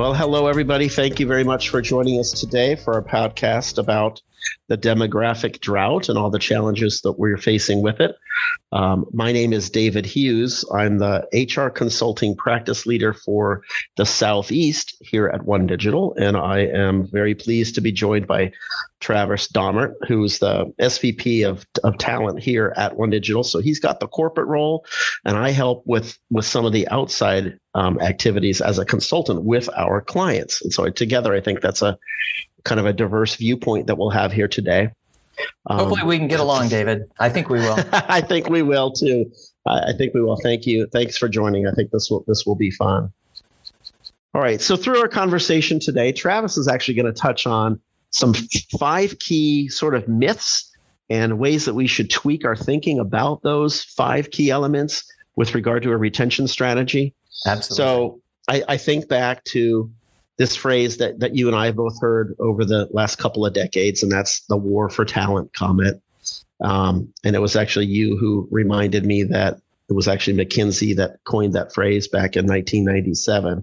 Well, hello, everybody. Thank you very much for joining us today for our podcast about the demographic drought and all the challenges that we're facing with it. My name is David Hughes. I'm the HR consulting practice leader for the Southeast here at One Digital. And I am very pleased to be joined by Travis Dahmert, who's the SVP of talent here at One Digital. So he's got the corporate role, and I help with some of the outside activities as a consultant with our clients. And so together, I think that's a kind of a diverse viewpoint that we'll have here today. Hopefully we can get along, David. I think we will. I think we will too. I think we will. Thank you. Thanks for joining. I think this will be fun. All right. So through our conversation today, Travis is actually going to touch on some 5 key sort of myths and ways that we should tweak our thinking about those 5 key elements with regard to a retention strategy. Absolutely. So I think back to this phrase that you and I have both heard over the last couple of decades, and that's the war for talent comment. And it was actually you who reminded me that it was actually McKinsey that coined that phrase back in 1997.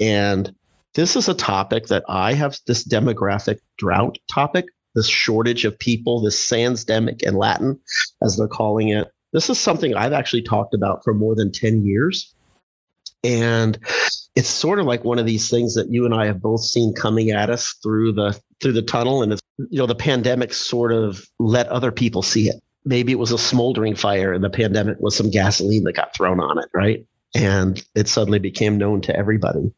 And this is a topic that I have, this demographic drought topic, this shortage of people, this Sansdemic in Latin, as they're calling it. This is something I've actually talked about for more than 10 years. And it's sort of like one of these things that you and I have both seen coming at us through the tunnel. And it's, you know, the pandemic sort of let other people see it. Maybe it was a smoldering fire, and the pandemic was some gasoline that got thrown on it, right? And it suddenly became known to everybody.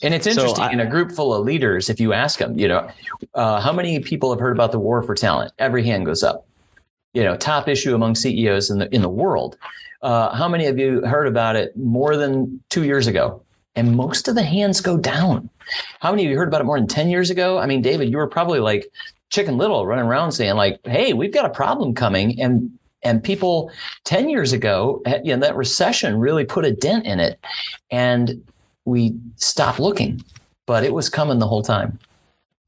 And it's interesting, so in a group full of leaders, if you ask them, you know, how many people have heard about the war for talent? Every hand goes up. You know, top issue among CEOs in the world. How many of you heard about it more than 2 years ago? And most of the hands go down. How many of you heard about it more than 10 years ago? I mean, David, you were probably like Chicken Little running around saying like, hey, we've got a problem coming. And people 10 years ago, you know, that recession really put a dent in it. And we stopped looking, but it was coming the whole time.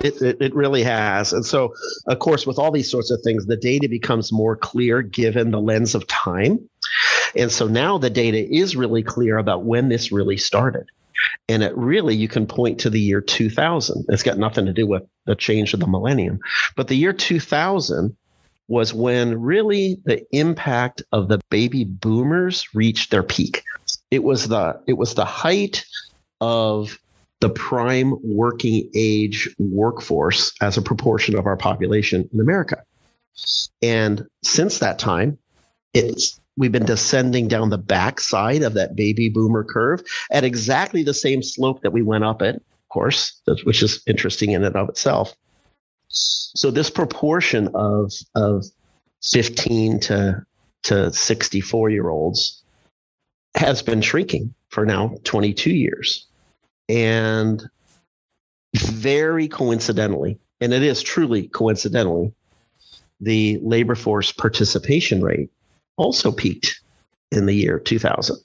It really has. And so, of course, with all these sorts of things, the data becomes more clear given the lens of time. And so now the data is really clear about when this really started. And it really, you can point to the year 2000. It's got nothing to do with the change of the millennium. But the year 2000 was when really the impact of the baby boomers reached their peak. It was the height of the prime working age workforce as a proportion of our population in America. And since that time, we've been descending down the backside of that baby boomer curve at exactly the same slope that we went up at, of course, which is interesting in and of itself. So this proportion of 15 to 64-year-olds has been shrinking for now 22 years. And very coincidentally, and it is truly coincidentally, the labor force participation rate also peaked in the year 2000.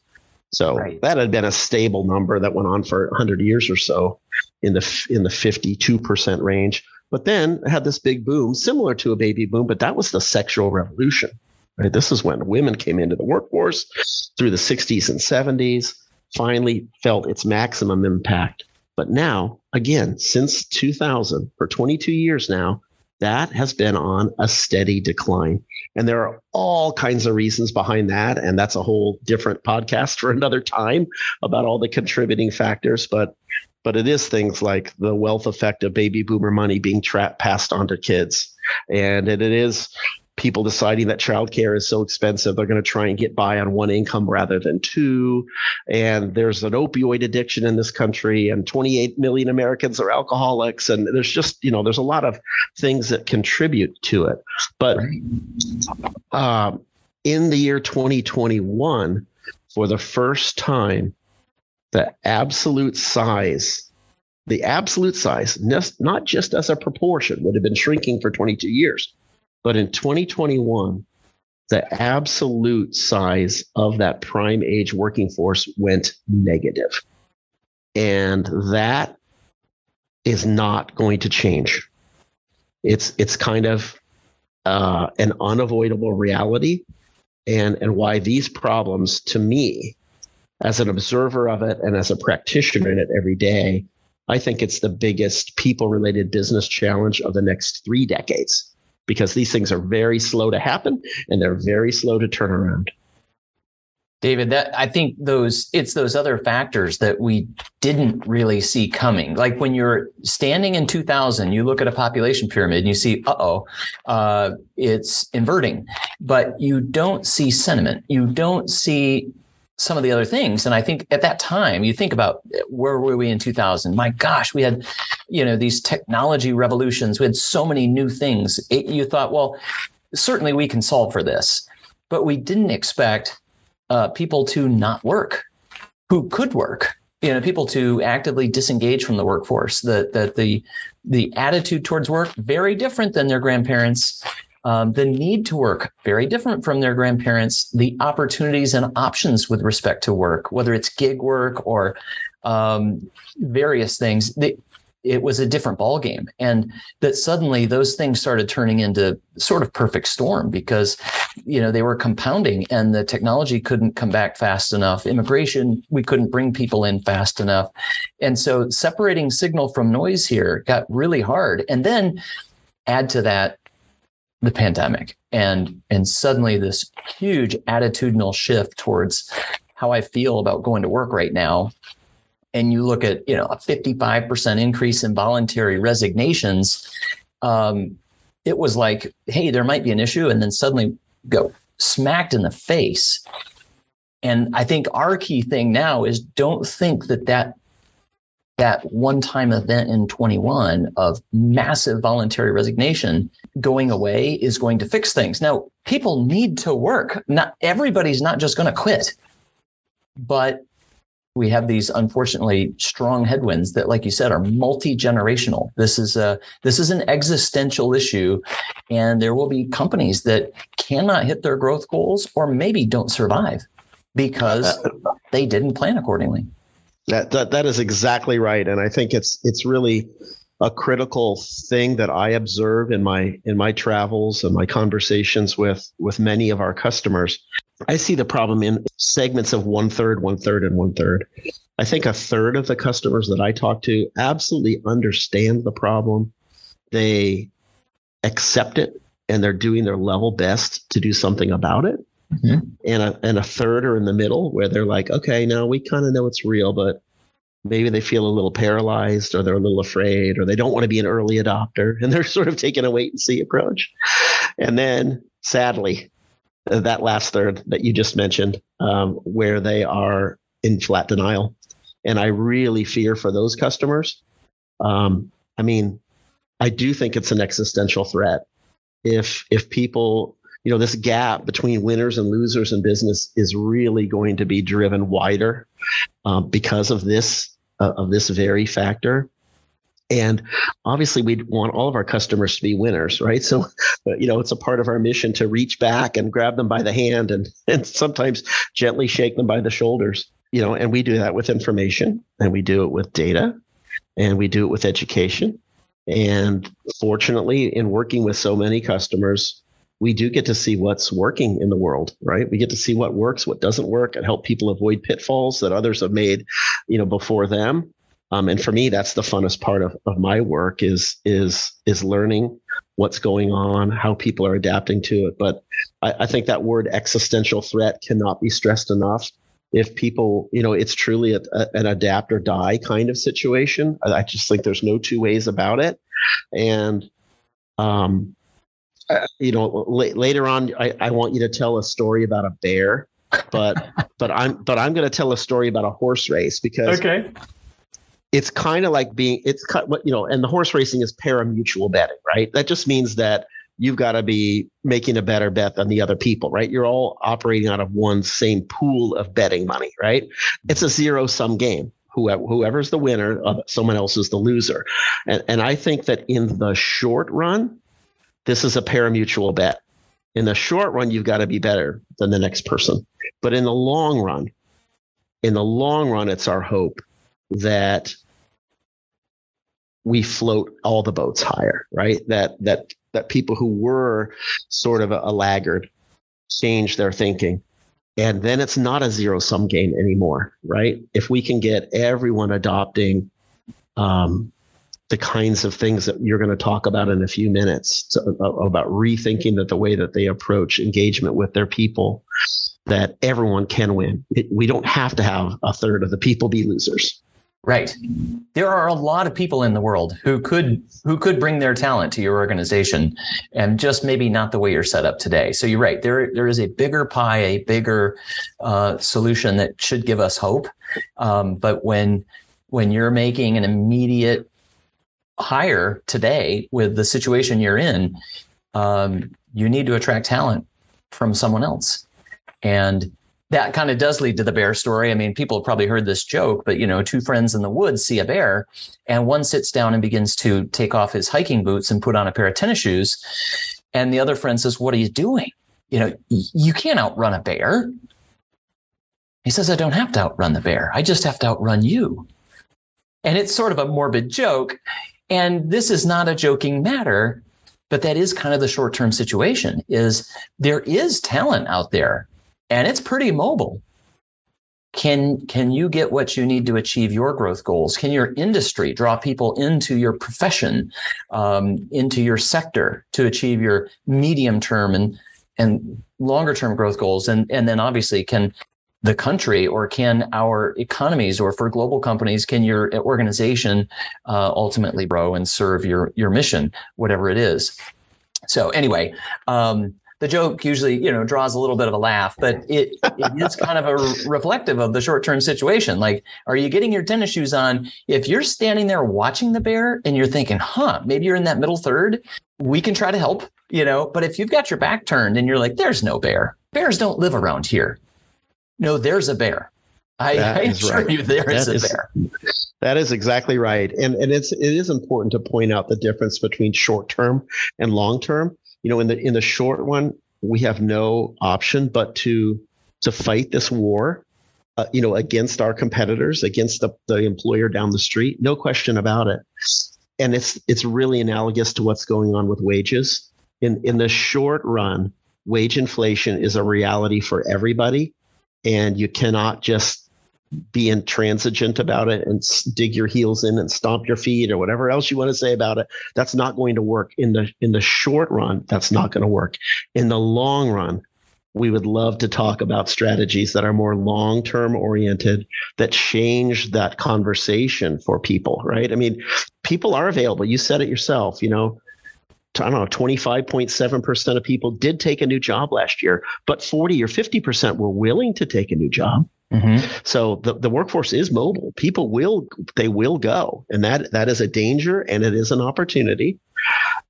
So right. That had been a stable number that went on for 100 years or so in the 52% range. But then had this big boom, similar to a baby boom, but that was the sexual revolution. Right? This is when women came into the workforce through the 60s and 70s. Finally felt its maximum impact. But now, again, since 2000, for 22 years now, that has been on a steady decline. And there are all kinds of reasons behind that. And that's a whole different podcast for another time about all the contributing factors. But it is things like the wealth effect of baby boomer money being passed on to kids. And it is people deciding that childcare is so expensive, they're going to try and get by on one income rather than 2. And there's an opioid addiction in this country, and 28 million Americans are alcoholics. And there's just, you know, there's a lot of things that contribute to it. But in the year 2021, for the first time, the absolute size, not just as a proportion, would have been shrinking for 22 years. But in 2021, the absolute size of that prime age working force went negative. And that is not going to change. It's kind of an unavoidable reality. And why these problems, to me, as an observer of it and as a practitioner in it every day, I think it's the biggest people-related business challenge of the next 3 decades, because these things are very slow to happen and they're very slow to turn around. David, I think it's those other factors that we didn't really see coming. Like when you're standing in 2000, you look at a population pyramid and you see, it's inverting, but you don't see sentiment. You don't see some of the other things. And I think at that time, you think about, where were we in 2000? My gosh, we had, these technology revolutions. We had so many new things. You thought, well, certainly we can solve for this, but we didn't expect people to not work, who could work, people to actively disengage from the workforce, the attitude towards work, very different than their grandparents. The need to work, very different from their grandparents. The opportunities and options with respect to work, whether it's gig work or various things, it was a different ballgame. And that suddenly those things started turning into sort of perfect storm because, they were compounding and the technology couldn't come back fast enough. Immigration, we couldn't bring people in fast enough. And so separating signal from noise here got really hard. And then add to that the pandemic and suddenly this huge attitudinal shift towards how I feel about going to work right now. And you look at, a 55% increase in voluntary resignations. It was like, hey, there might be an issue. And then suddenly go smacked in the face. And I think our key thing now is don't think that one-time event in 21 of massive voluntary resignation going away is going to fix things. Now, people need to work. Not everybody's not just going to quit, but we have these unfortunately strong headwinds that, like you said, are multi-generational. This is an existential issue, and there will be companies that cannot hit their growth goals or maybe don't survive because they didn't plan accordingly. That is exactly right. And I think it's really a critical thing that I observe in my travels and my conversations with many of our customers. I see the problem in segments of 1/3, 1/3, and 1/3. I think 1/3 of the customers that I talk to absolutely understand the problem. They accept it and they're doing their level best to do something about it. Mm-hmm. And a 1/3 are in the middle where they're like, okay, now we kind of know it's real, but maybe they feel a little paralyzed or they're a little afraid or they don't want to be an early adopter. And they're sort of taking a wait and see approach. And then sadly, that last 1/3 that you just mentioned, where they are in flat denial. And I really fear for those customers. I do think it's an existential threat. If people... this gap between winners and losers in business is really going to be driven wider because of this very factor. And obviously, we'd want all of our customers to be winners, right? So, it's a part of our mission to reach back and grab them by the hand and sometimes gently shake them by the shoulders, and we do that with information and we do it with data and we do it with education. And fortunately, in working with so many customers, we do get to see what's working in the world, right? We get to see what works, what doesn't work, and help people avoid pitfalls that others have made, before them. And for me, that's the funnest part of my work is learning what's going on, how people are adapting to it. But I think that word existential threat cannot be stressed enough. If people, it's truly an adapt or die kind of situation. I just think there's no two ways about it. And, later on, I want you to tell a story about a bear, but I'm going to tell a story about a horse race because it's kind of like and the horse racing is pari-mutuel betting, right? That just means that you've got to be making a better bet than the other people, right? You're all operating out of one same pool of betting money, right? It's a zero-sum game. Whoever's the winner, someone else is the loser. And I think that in the short run, this is a pari-mutuel bet. In the short run, you've got to be better than the next person. But in the long run, it's our hope that we float all the boats higher, right? That people who were sort of a laggard change their thinking. And then it's not a zero-sum game anymore, right? If we can get everyone adopting the kinds of things that you're going to talk about in a few minutes, about rethinking that the way that they approach engagement with their people, that everyone can win. We don't have to have a third of the people be losers. Right. There are a lot of people in the world who could bring their talent to your organization, and just maybe not the way you're set up today. So you're right. There is a bigger pie, a bigger solution that should give us hope. But when you're making an immediate hire today with the situation you're in, you need to attract talent from someone else. And that kind of does lead to the bear story. I mean, people have probably heard this joke, but, you know, two friends in the woods see a bear, and one sits down and begins to take off his hiking boots and put on a pair of tennis shoes. And the other friend says, "What are you doing? You know, you can't outrun a bear." He says, "I don't have to outrun the bear. I just have to outrun you." And it's sort of a morbid joke. And this is not a joking matter, but that is kind of the short-term situation. Is there is talent out there, and it's pretty mobile. Can you get what you need to achieve your growth goals? Can your industry draw people into your profession, into your sector, to achieve your medium-term and longer-term growth goals? And then obviously, can the country, or can our economies, or for global companies, can your organization ultimately grow and serve your mission, whatever it is? So anyway, the joke usually, you know, draws a little bit of a laugh, but it is kind of a reflective of the short-term situation. Like, are you getting your tennis shoes on? If you're standing there watching the bear and you're thinking, maybe you're in that middle third, we can try to help, you know. But if you've got your back turned and you're like, there's no bear, bears don't live around here. No, there's a bear. I assure you there is a bear. That is exactly right. And it is important to point out the difference between short-term and long-term. You know, in the short one, we have no option but to fight this war, you know, against our competitors, against the employer down the street. No question about it. And it's really analogous to what's going on with wages. In the short run, wage inflation is a reality for everybody. And you cannot just be intransigent about it and dig your heels in and stomp your feet or whatever else you want to say about it. That's not going to work. In the short run, that's not going to work. In the long run, we would love to talk about strategies that are more long-term oriented, that change that conversation for people, right? I mean, people are available. You said it yourself, you know. I don't know, 25.7% of people did take a new job last year, but 40 or 50% were willing to take a new job. Mm-hmm. So the workforce is mobile. People will go. And that is a danger, and it is an opportunity.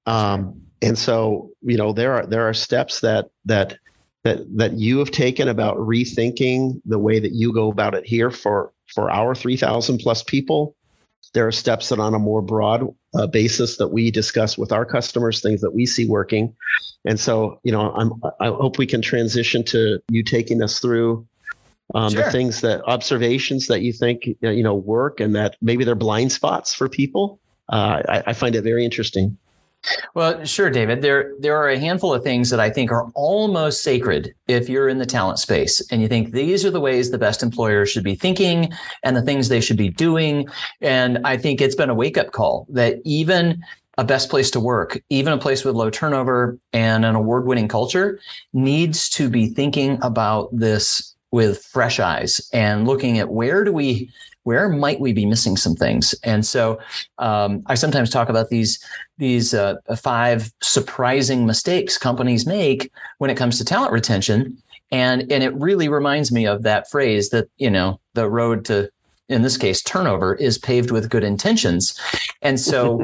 And so, you know, there are steps that you have taken about rethinking the way that you go about it here for our 3,000 plus people. There are steps that on a more broad basis that we discuss with our customers, things that we see working. And so, you know, I hope we can transition to you taking us through the things that observations that you think, you know, work, and that maybe they're blind spots for people. I find it very interesting. Well, sure, David. There are a handful of things that I think are almost sacred if you're in the talent space and you think these are the ways the best employers should be thinking and the things they should be doing. And I think it's been a wake-up call that even a best place to work, even a place with low turnover and an award-winning culture, needs to be thinking about this with fresh eyes and looking at where might we be missing some things. And so I sometimes talk about these 5 surprising mistakes companies make when it comes to talent retention. And it really reminds me of that phrase that, you know, the road to, in this case, turnover is paved with good intentions. And so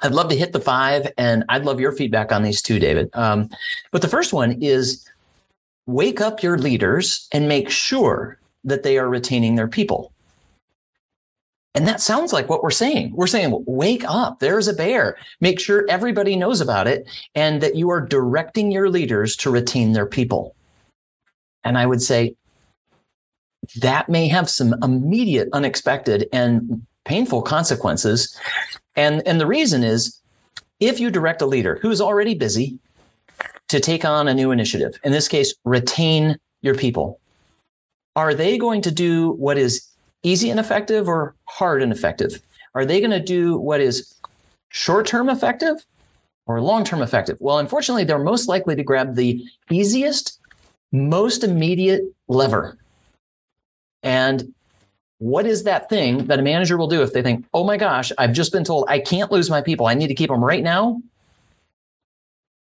I'd love to hit the 5, and I'd love your feedback on these too, David. But the first one is, wake up your leaders and make sure that they are retaining their people. And that sounds like what we're saying. We're saying, wake up, there's a bear. Make sure everybody knows about it, and that you are directing your leaders to retain their people. And I would say that may have some immediate, unexpected, and painful consequences. And the reason is, if you direct a leader who's already busy to take on a new initiative, in this case, retain your people, are they going to do what is easy and effective or hard and effective? Are they going to do what is short-term effective or long-term effective? Well, unfortunately, they're most likely to grab the easiest, most immediate lever. And what is that thing that a manager will do if they think, oh my gosh, I've just been told I can't lose my people. I need to keep them right now.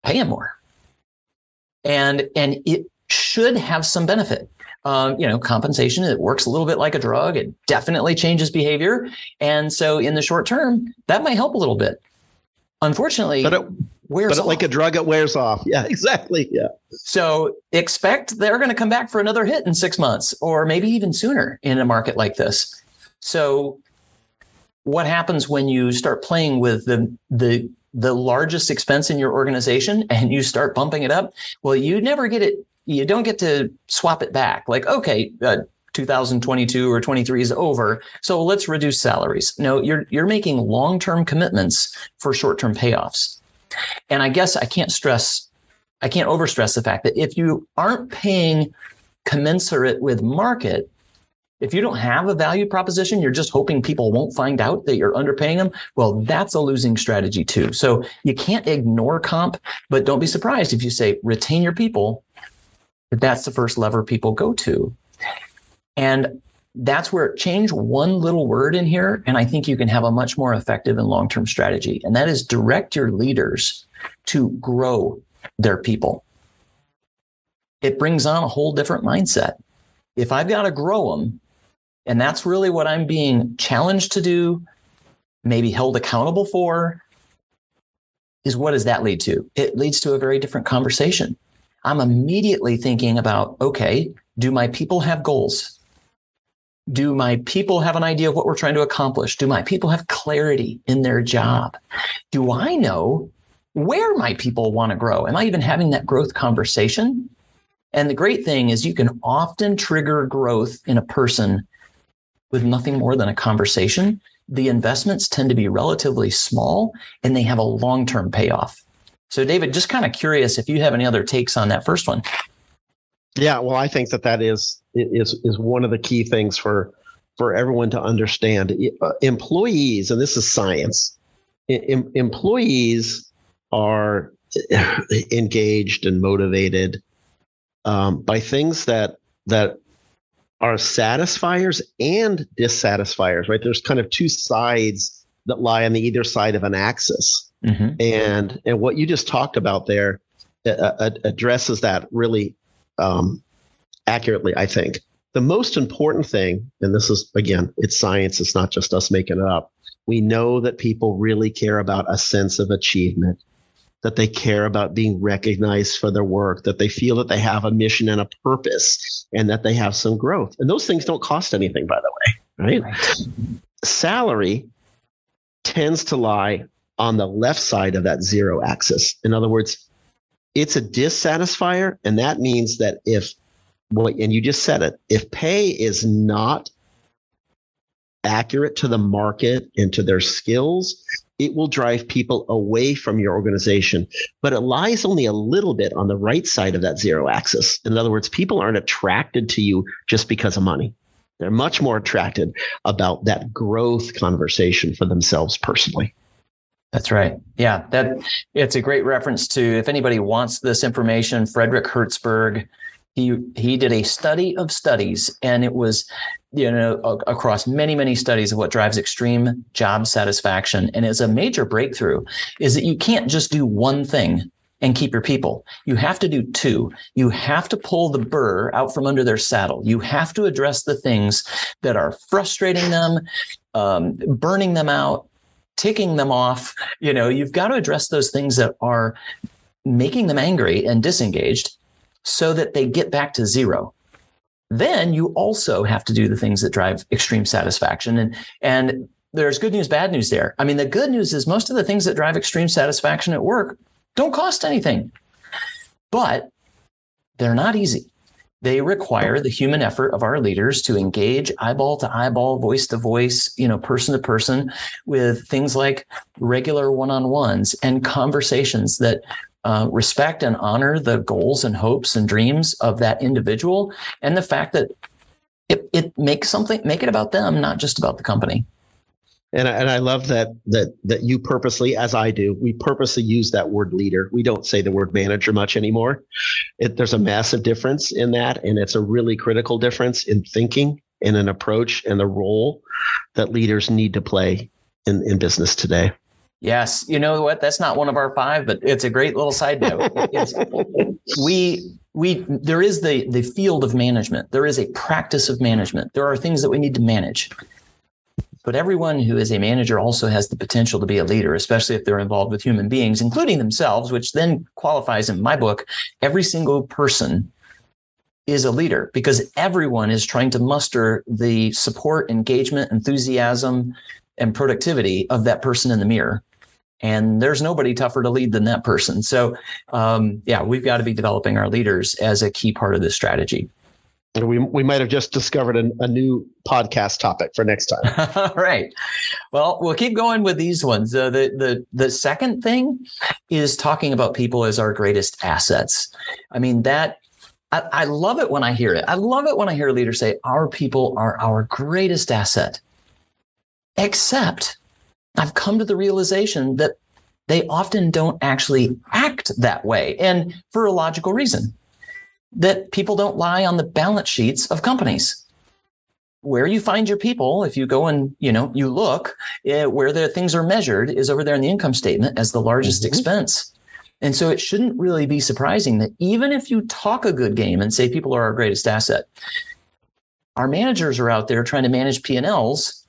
Pay them more. And it should have some benefit. Compensation, it works a little bit like a drug. It definitely changes behavior. And so in the short term, that might help a little bit. Unfortunately, but it wears off. Like a drug, it wears off. Yeah, exactly. Yeah. So expect they're going to come back for another hit in 6 months or maybe even sooner in a market like this. So what happens when you start playing with the largest expense in your organization and you start bumping it up? Well, you never get it. You don't get to swap it back. Like, okay, 2022 or 23 is over, so let's reduce salaries. No, you're making long-term commitments for short-term payoffs. And I guess I can't overstress the fact that if you aren't paying commensurate with market, if you don't have a value proposition, you're just hoping people won't find out that you're underpaying them. Well, that's a losing strategy too. So you can't ignore comp, but don't be surprised if you say retain your people, but that's the first lever people go to. And that's where change one little word in here, and I think you can have a much more effective and long-term strategy. And that is direct your leaders to grow their people. It brings on a whole different mindset. If I've got to grow them, and that's really what I'm being challenged to do, maybe held accountable for, is what does that lead to? It leads to a very different conversation. I'm immediately thinking about, okay, do my people have goals? Do my people have an idea of what we're trying to accomplish? Do my people have clarity in their job? Do I know where my people want to grow? Am I even having that growth conversation? And the great thing is you can often trigger growth in a person with nothing more than a conversation. The investments tend to be relatively small and they have a long-term payoff. So David, just kind of curious if you have any other takes on that first one. Yeah, well, I think that is one of the key things for everyone to understand. Employees, and this is science, employees are engaged and motivated by things that are satisfiers and dissatisfiers, right? There's kind of two sides that lie on the either side of an axis. Mm-hmm. And what you just talked about there addresses that really accurately, I think. The most important thing, and this is, again, it's science, it's not just us making it up. We know that people really care about a sense of achievement, that they care about being recognized for their work, that they feel that they have a mission and a purpose, and that they have some growth. And those things don't cost anything, by the way, right? Salary tends to lie on the left side of that zero axis. In other words, it's a dissatisfier, and that means that and you just said it, if pay is not accurate to the market and to their skills, it will drive people away from your organization. But it lies only a little bit on the right side of that zero axis. In other words, people aren't attracted to you just because of money. They're much more attracted about that growth conversation for themselves personally. That's right. Yeah, it's a great reference to, if anybody wants this information, Frederick Herzberg, he did a study of studies, and it was, across many, many studies of what drives extreme job satisfaction. And it's a major breakthrough is that you can't just do one thing and keep your people. You have to do two. You have to pull the burr out from under their saddle. You have to address the things that are frustrating them, burning them out, ticking them off. You've got to address those things that are making them angry and disengaged, so that they get back to zero. Then you also have to do the things that drive extreme satisfaction. And there's good news, bad news there. I mean, the good news is most of the things that drive extreme satisfaction at work don't cost anything, but they're not easy. They require the human effort of our leaders to engage eyeball to eyeball, voice to voice, person to person, with things like regular one-on-ones and conversations that respect and honor the goals and hopes and dreams of that individual, and the fact that it makes it about them, not just about the company. And I love that you purposely, as I do, we purposely use that word leader. We don't say the word manager much anymore. There's a massive difference in that, and it's a really critical difference in thinking and an approach and the role that leaders need to play in business today. Yes. You know what? That's not one of our five, but it's a great little side note. There is the field of management. There is a practice of management. There are things that we need to manage. But everyone who is a manager also has the potential to be a leader, especially if they're involved with human beings, including themselves, which then qualifies in my book. Every single person is a leader because everyone is trying to muster the support, engagement, enthusiasm, and productivity of that person in the mirror. And there's nobody tougher to lead than that person. So, we've got to be developing our leaders as a key part of this strategy. We might have just discovered a new podcast topic for next time. All right. Well, we'll keep going with these ones. The second thing is talking about people as our greatest assets. I mean, I love it when I hear it. I love it when I hear leaders say our people are our greatest asset, except I've come to the realization that they often don't actually act that way, and for a logical reason. That people don't lie on the balance sheets of companies. Where you find your people, if you go and, you look, where the things are measured is over there in the income statement as the largest expense. And so it shouldn't really be surprising that even if you talk a good game and say people are our greatest asset, our managers are out there trying to manage P&Ls,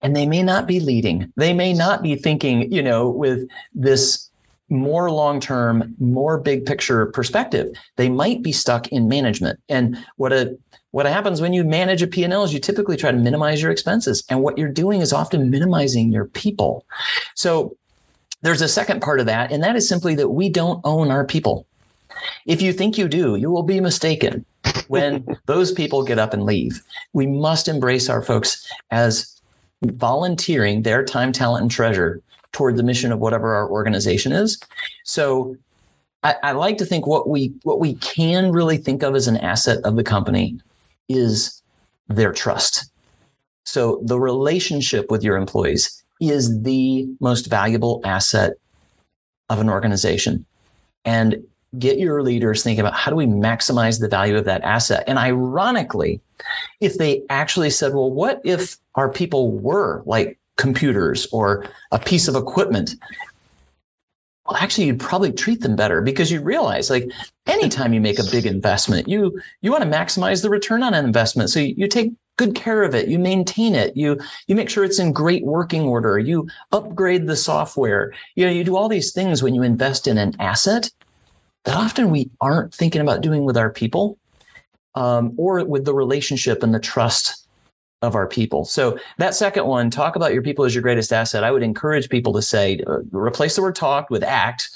and they may not be leading. They may not be thinking, with this more long-term, more big picture perspective. They might be stuck in management. And what happens when you manage a P&L is you typically try to minimize your expenses. And what you're doing is often minimizing your people. So there's a second part of that. And that is simply that we don't own our people. If you think you do, you will be mistaken when those people get up and leave. We must embrace our folks as volunteering their time, talent, and treasure toward the mission of whatever our organization is. So I like to think what we can really think of as an asset of the company is their trust. So the relationship with your employees is the most valuable asset of an organization. And get your leaders thinking about how do we maximize the value of that asset. And ironically, if they actually said, well, what if our people were like computers or a piece of equipment, well, actually, you'd probably treat them better because you realize, like, anytime you make a big investment, you want to maximize the return on an investment. So you take good care of it. You maintain it. You make sure it's in great working order. You upgrade the software. You do all these things when you invest in an asset that often we aren't thinking about doing with our people, or with the relationship and the trust of our people. So that second one, talk about your people as your greatest asset. I would encourage people to say, replace the word talk with act,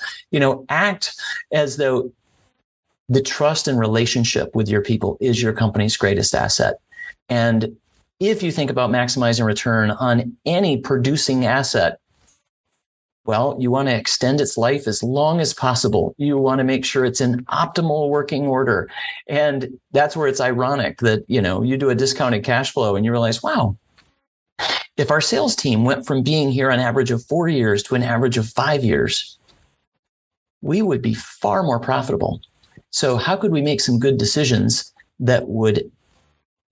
act as though the trust and relationship with your people is your company's greatest asset. And if you think about maximizing return on any producing asset, well, you want to extend its life as long as possible. You want to make sure it's in optimal working order. And that's where it's ironic that, you do a discounted cash flow and you realize, wow, if our sales team went from being here an average of 4 years to an average of 5 years, we would be far more profitable. So how could we make some good decisions that would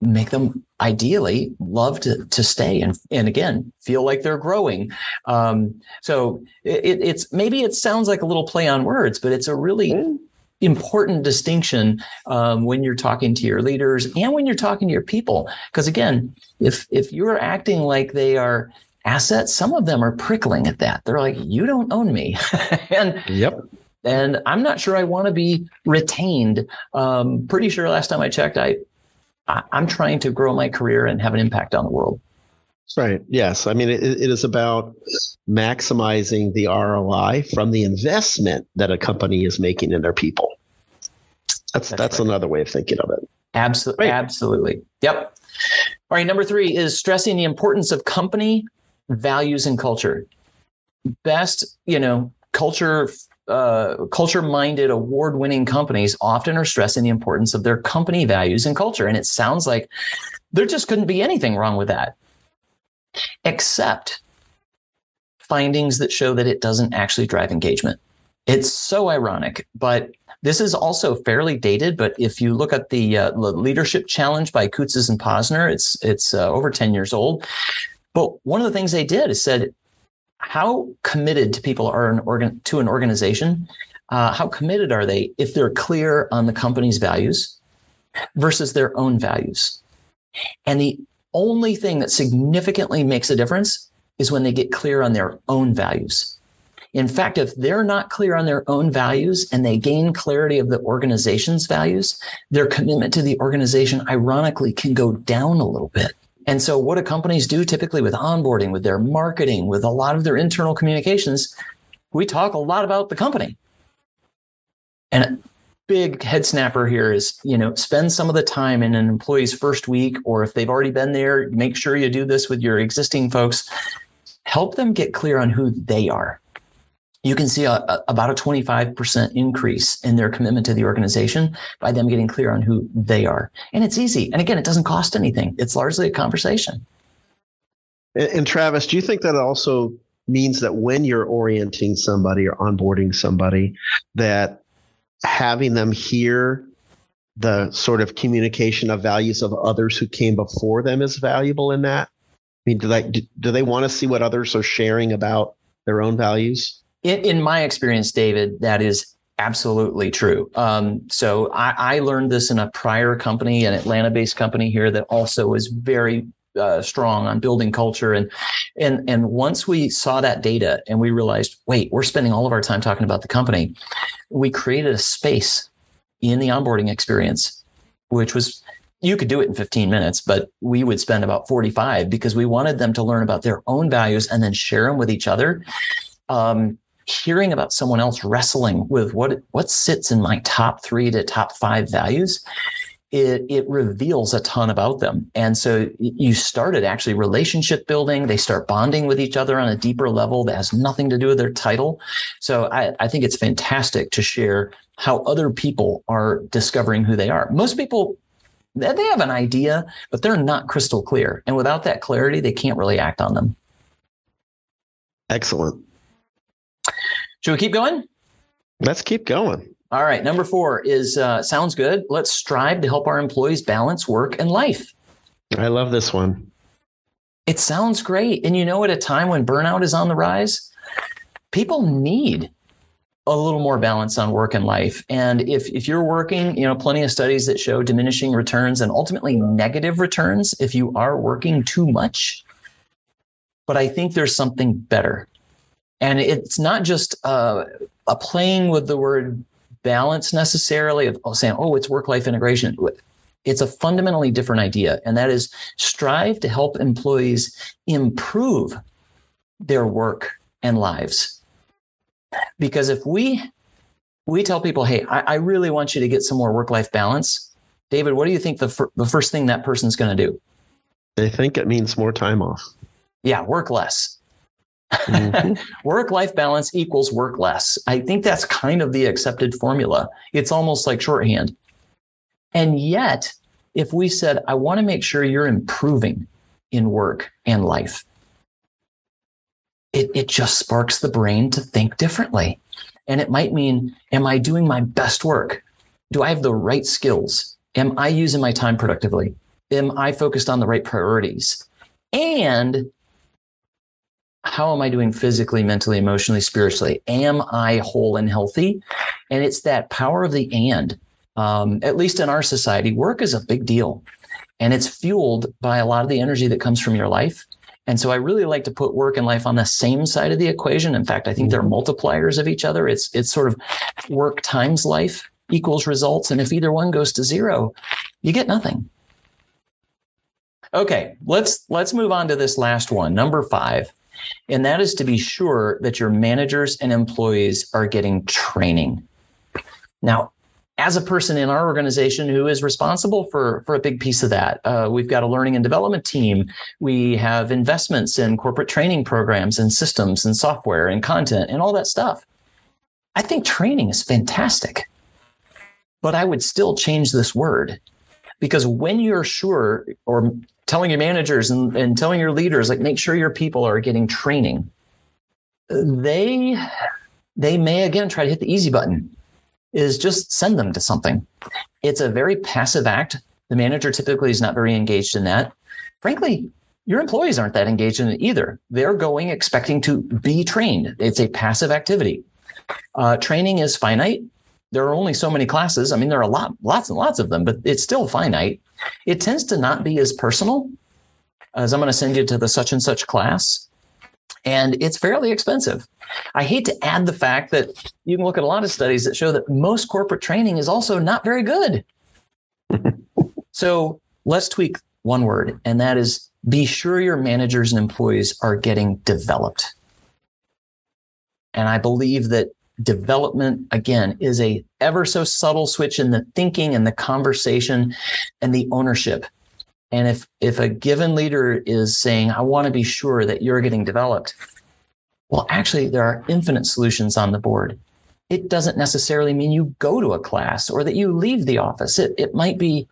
make them ideally love to stay and again, feel like they're growing. So it's maybe it sounds like a little play on words, but it's a really important distinction when you're talking to your leaders and when you're talking to your people. Because again, if you're acting like they are assets, some of them are prickling at that. They're like, you don't own me. And I'm not sure I want to be retained. Pretty sure last time I checked, I'm trying to grow my career and have an impact on the world. Right. Yes. I mean, it is about maximizing the ROI from the investment that a company is making in their people. That's right. Another way of thinking of it. Absolutely. Right. Absolutely. Yep. All right. Number 3 is stressing the importance of company values and culture. Best, culture-minded, award-winning companies often are stressing the importance of their company values and culture. And it sounds like there just couldn't be anything wrong with that. except findings that show that it doesn't actually drive engagement. It's so ironic, but this is also fairly dated. But if you look at the Leadership Challenge by Kouzes and Posner, it's over 10 years old. But one of the things they did is said, how committed people are to an organization? How committed are they if they're clear on the company's values versus their own values? And the only thing that significantly makes a difference is when they get clear on their own values. In fact, if they're not clear on their own values and they gain clarity of the organization's values, their commitment to the organization, ironically, can go down a little bit. And so what do companies do typically with onboarding, with their marketing, with a lot of their internal communications? We talk a lot about the company. And a big head snapper here is, spend some of the time in an employee's first week, or if they've already been there, make sure you do this with your existing folks. Help them get clear on who they are. You can see about a 25% increase in their commitment to the organization by them getting clear on who they are. And it's easy. And again, it doesn't cost anything. It's largely a conversation. And Travis, do you think that also means that when you're orienting somebody or onboarding somebody, that having them hear the sort of communication of values of others who came before them is valuable in that? I mean, do they want to see what others are sharing about their own values? In my experience, David, that is absolutely true. So I learned this in a prior company, an Atlanta-based company here that also was very strong on building culture. And once we saw that data and we realized, wait, we're spending all of our time talking about the company, we created a space in the onboarding experience, which was, you could do it in 15 minutes, but we would spend about 45 because we wanted them to learn about their own values and then share them with each other. Hearing about someone else wrestling with what sits in my top 3 to top 5 values, it reveals a ton about them. And so you started actually relationship building. They start bonding with each other on a deeper level that has nothing to do with their title. So I think it's fantastic to share how other people are discovering who they are. Most people, they have an idea, but they're not crystal clear. And without that clarity, they can't really act on them. Excellent. Should we keep going? Let's keep going. All right. Number 4 is, sounds good. Let's strive to help our employees balance work and life. I love this one. It sounds great. And at a time when burnout is on the rise, people need a little more balance on work and life. And if you're working, plenty of studies that show diminishing returns and ultimately negative returns if you are working too much. But I think there's something better. And it's not just a playing with the word balance necessarily of saying, oh, it's work-life integration. It's a fundamentally different idea. And that is strive to help employees improve their work and lives. Because if we tell people, hey, I really want you to get some more work-life balance. David, what do you think the first thing that person's going to do? They think it means more time off. Yeah, work less. Mm-hmm. Work-life balance equals work less. I think that's kind of the accepted formula. It's almost like shorthand. And yet, if we said, I want to make sure you're improving in work and life, it just sparks the brain to think differently. And it might mean, am I doing my best work? Do I have the right skills? Am I using my time productively? Am I focused on the right priorities? And how am I doing physically, mentally, emotionally, spiritually? Am I whole and healthy? And it's that power of the and. At least in our society, work is a big deal. And it's fueled by a lot of the energy that comes from your life. And so I really like to put work and life on the same side of the equation. In fact, I think they're multipliers of each other. It's sort of work times life equals results. And if either one goes to 0, you get nothing. Okay, let's move on to this last one, number 5. And that is to be sure that your managers and employees are getting training. Now, as a person in our organization who is responsible for a big piece of that, we've got a learning and development team. We have investments in corporate training programs and systems and software and content and all that stuff. I think training is fantastic, but I would still change this word. Because when you're sure, or telling your managers and telling your leaders, like, make sure your people are getting training. They may, again, try to hit the easy button, is just send them to something. It's a very passive act. The manager typically is not very engaged in that. Frankly, your employees aren't that engaged in it either. They're going expecting to be trained. It's a passive activity. Training is finite. There are only so many classes. I mean, there are lots and lots of them, but it's still finite. It tends to not be as personal as, I'm going to send you to the such and such class. And it's fairly expensive. I hate to add the fact that you can look at a lot of studies that show that most corporate training is also not very good. So let's tweak one word, and that is, be sure your managers and employees are getting developed. And I believe that development, again, is a ever so subtle switch in the thinking and the conversation and the ownership. And if a given leader is saying, I want to be sure that you're getting developed, well, actually, there are infinite solutions on the board. It doesn't necessarily mean you go to a class or that you leave the office. It might be,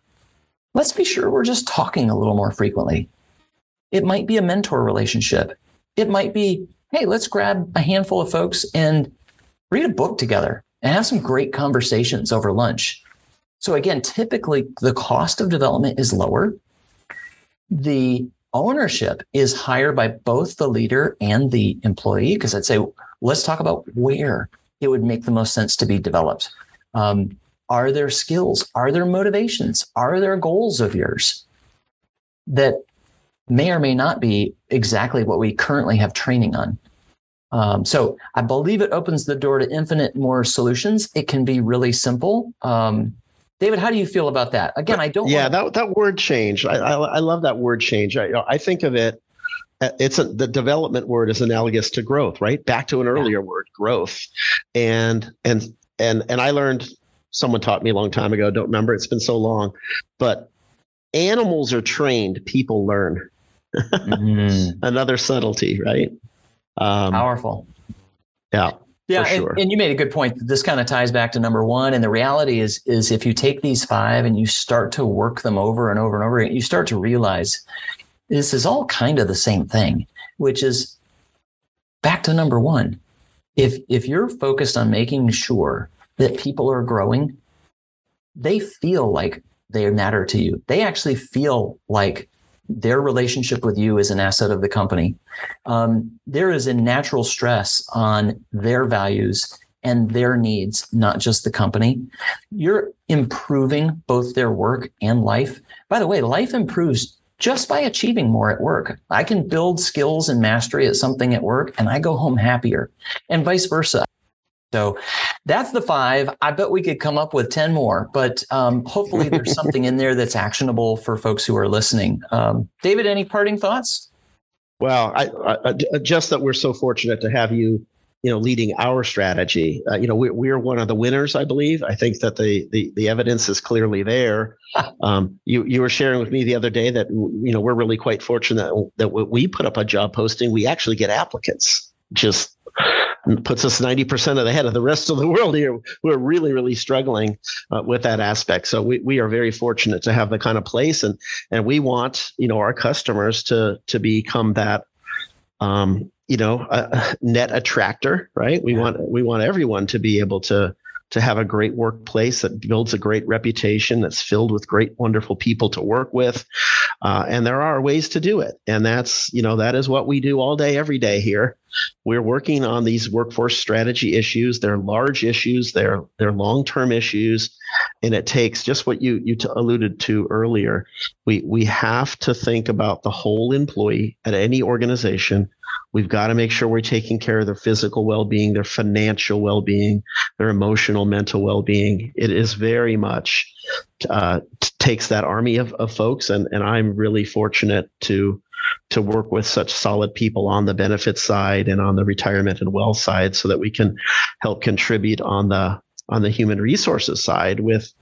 let's be sure we're just talking a little more frequently. It might be a mentor relationship. It might be, hey, let's grab a handful of folks and read a book together and have some great conversations over lunch. So again, typically, the cost of development is lower. The ownership is higher by both the leader and the employee, because I'd say, let's talk about where it would make the most sense to be developed. Are there skills? Are there motivations? Are there goals of yours that may or may not be exactly what we currently have training on? So I believe it opens the door to infinite more solutions. It can be really simple. David, how do you feel about that? Again, I don't. Yeah, that word change. I love that word change. I think of it. The development word is analogous to growth, right? Back to an earlier word, growth. And I learned, someone taught me a long time ago. I don't remember. It's been so long, but animals are trained. People learn. Another subtlety, right? Powerful. Yeah. Yeah, sure. And you made a good point. This kind of ties back to number one. And the reality is if you take these five and you start to work them over and over and over, you start to realize this is all kind of the same thing, which is back to number one. If you're focused on making sure that people are growing, they feel like they matter to you. They actually feel like their relationship with you is an asset of the company. There is a natural stress on their values and their needs, not just the company. You're improving both their work and life. By the way, life improves just by achieving more at work. I can build skills and mastery at something at work, and I go home happier, and vice versa. So that's the five. I bet we could come up with 10 more, but hopefully there's something in there that's actionable for folks who are listening. David, any parting thoughts? Well, I just that we're so fortunate to have you, leading our strategy. We're one of the winners, I believe. I think that the evidence is clearly there. You were sharing with me the other day that, we're really quite fortunate that when we put up a job posting, we actually get applicants. Just puts us 90% ahead of the rest of the world here. We're really, really struggling with that aspect. So we are very fortunate to have the kind of place, and we want, our customers to become that, a net attractor, right? We want everyone to be able to have a great workplace that builds a great reputation, that's filled with great, wonderful people to work with. And there are ways to do it. And that's, that is what we do all day, every day here. We're working on these workforce strategy issues. They're large issues. They're long-term issues. And it takes just what you alluded to earlier. We have to think about the whole employee at any organization. We've got to make sure we're taking care of their physical well-being, their financial well-being, their emotional, mental well-being. It is very much takes that army of folks. And I'm really fortunate to work with such solid people on the benefit side and on the retirement and wealth side, so that we can help contribute on the human resources side with,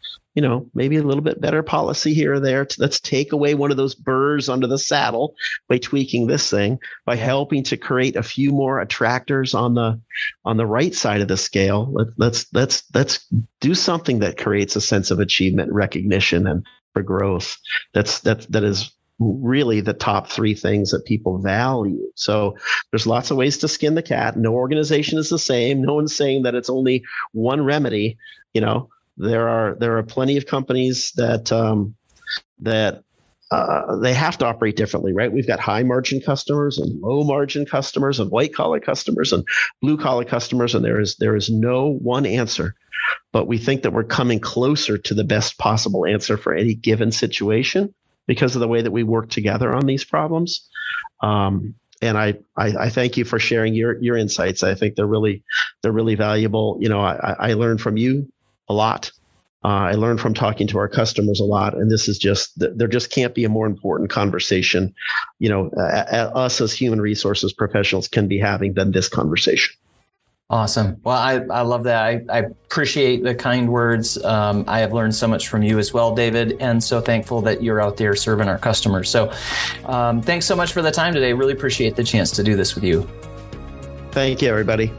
maybe a little bit better policy here or there. Let's take away one of those burrs under the saddle by tweaking this thing, by helping to create a few more attractors on the right side of the scale. Let's do something that creates a sense of achievement, recognition, and for growth. That is really the top three things that people value. So there's lots of ways to skin the cat. No organization is the same. No one's saying that it's only one remedy. You know, there are plenty of companies that they have to operate differently, right? We've got high margin customers and low margin customers and white collar customers and blue collar customers. And there is no one answer, but we think that we're coming closer to the best possible answer for any given situation because of the way that we work together on these problems. And I thank you for sharing your insights. I think they're really valuable. You know, I learned from you a lot. I learned from talking to our customers a lot, and this is just, there just can't be a more important conversation, you know, us as human resources professionals can be having than this conversation. Awesome. Well, I love that. I appreciate the kind words. I have learned so much from you as well, David, and so thankful that you're out there serving our customers. So thanks so much for the time today. Really appreciate the chance to do this with you. Thank you, everybody.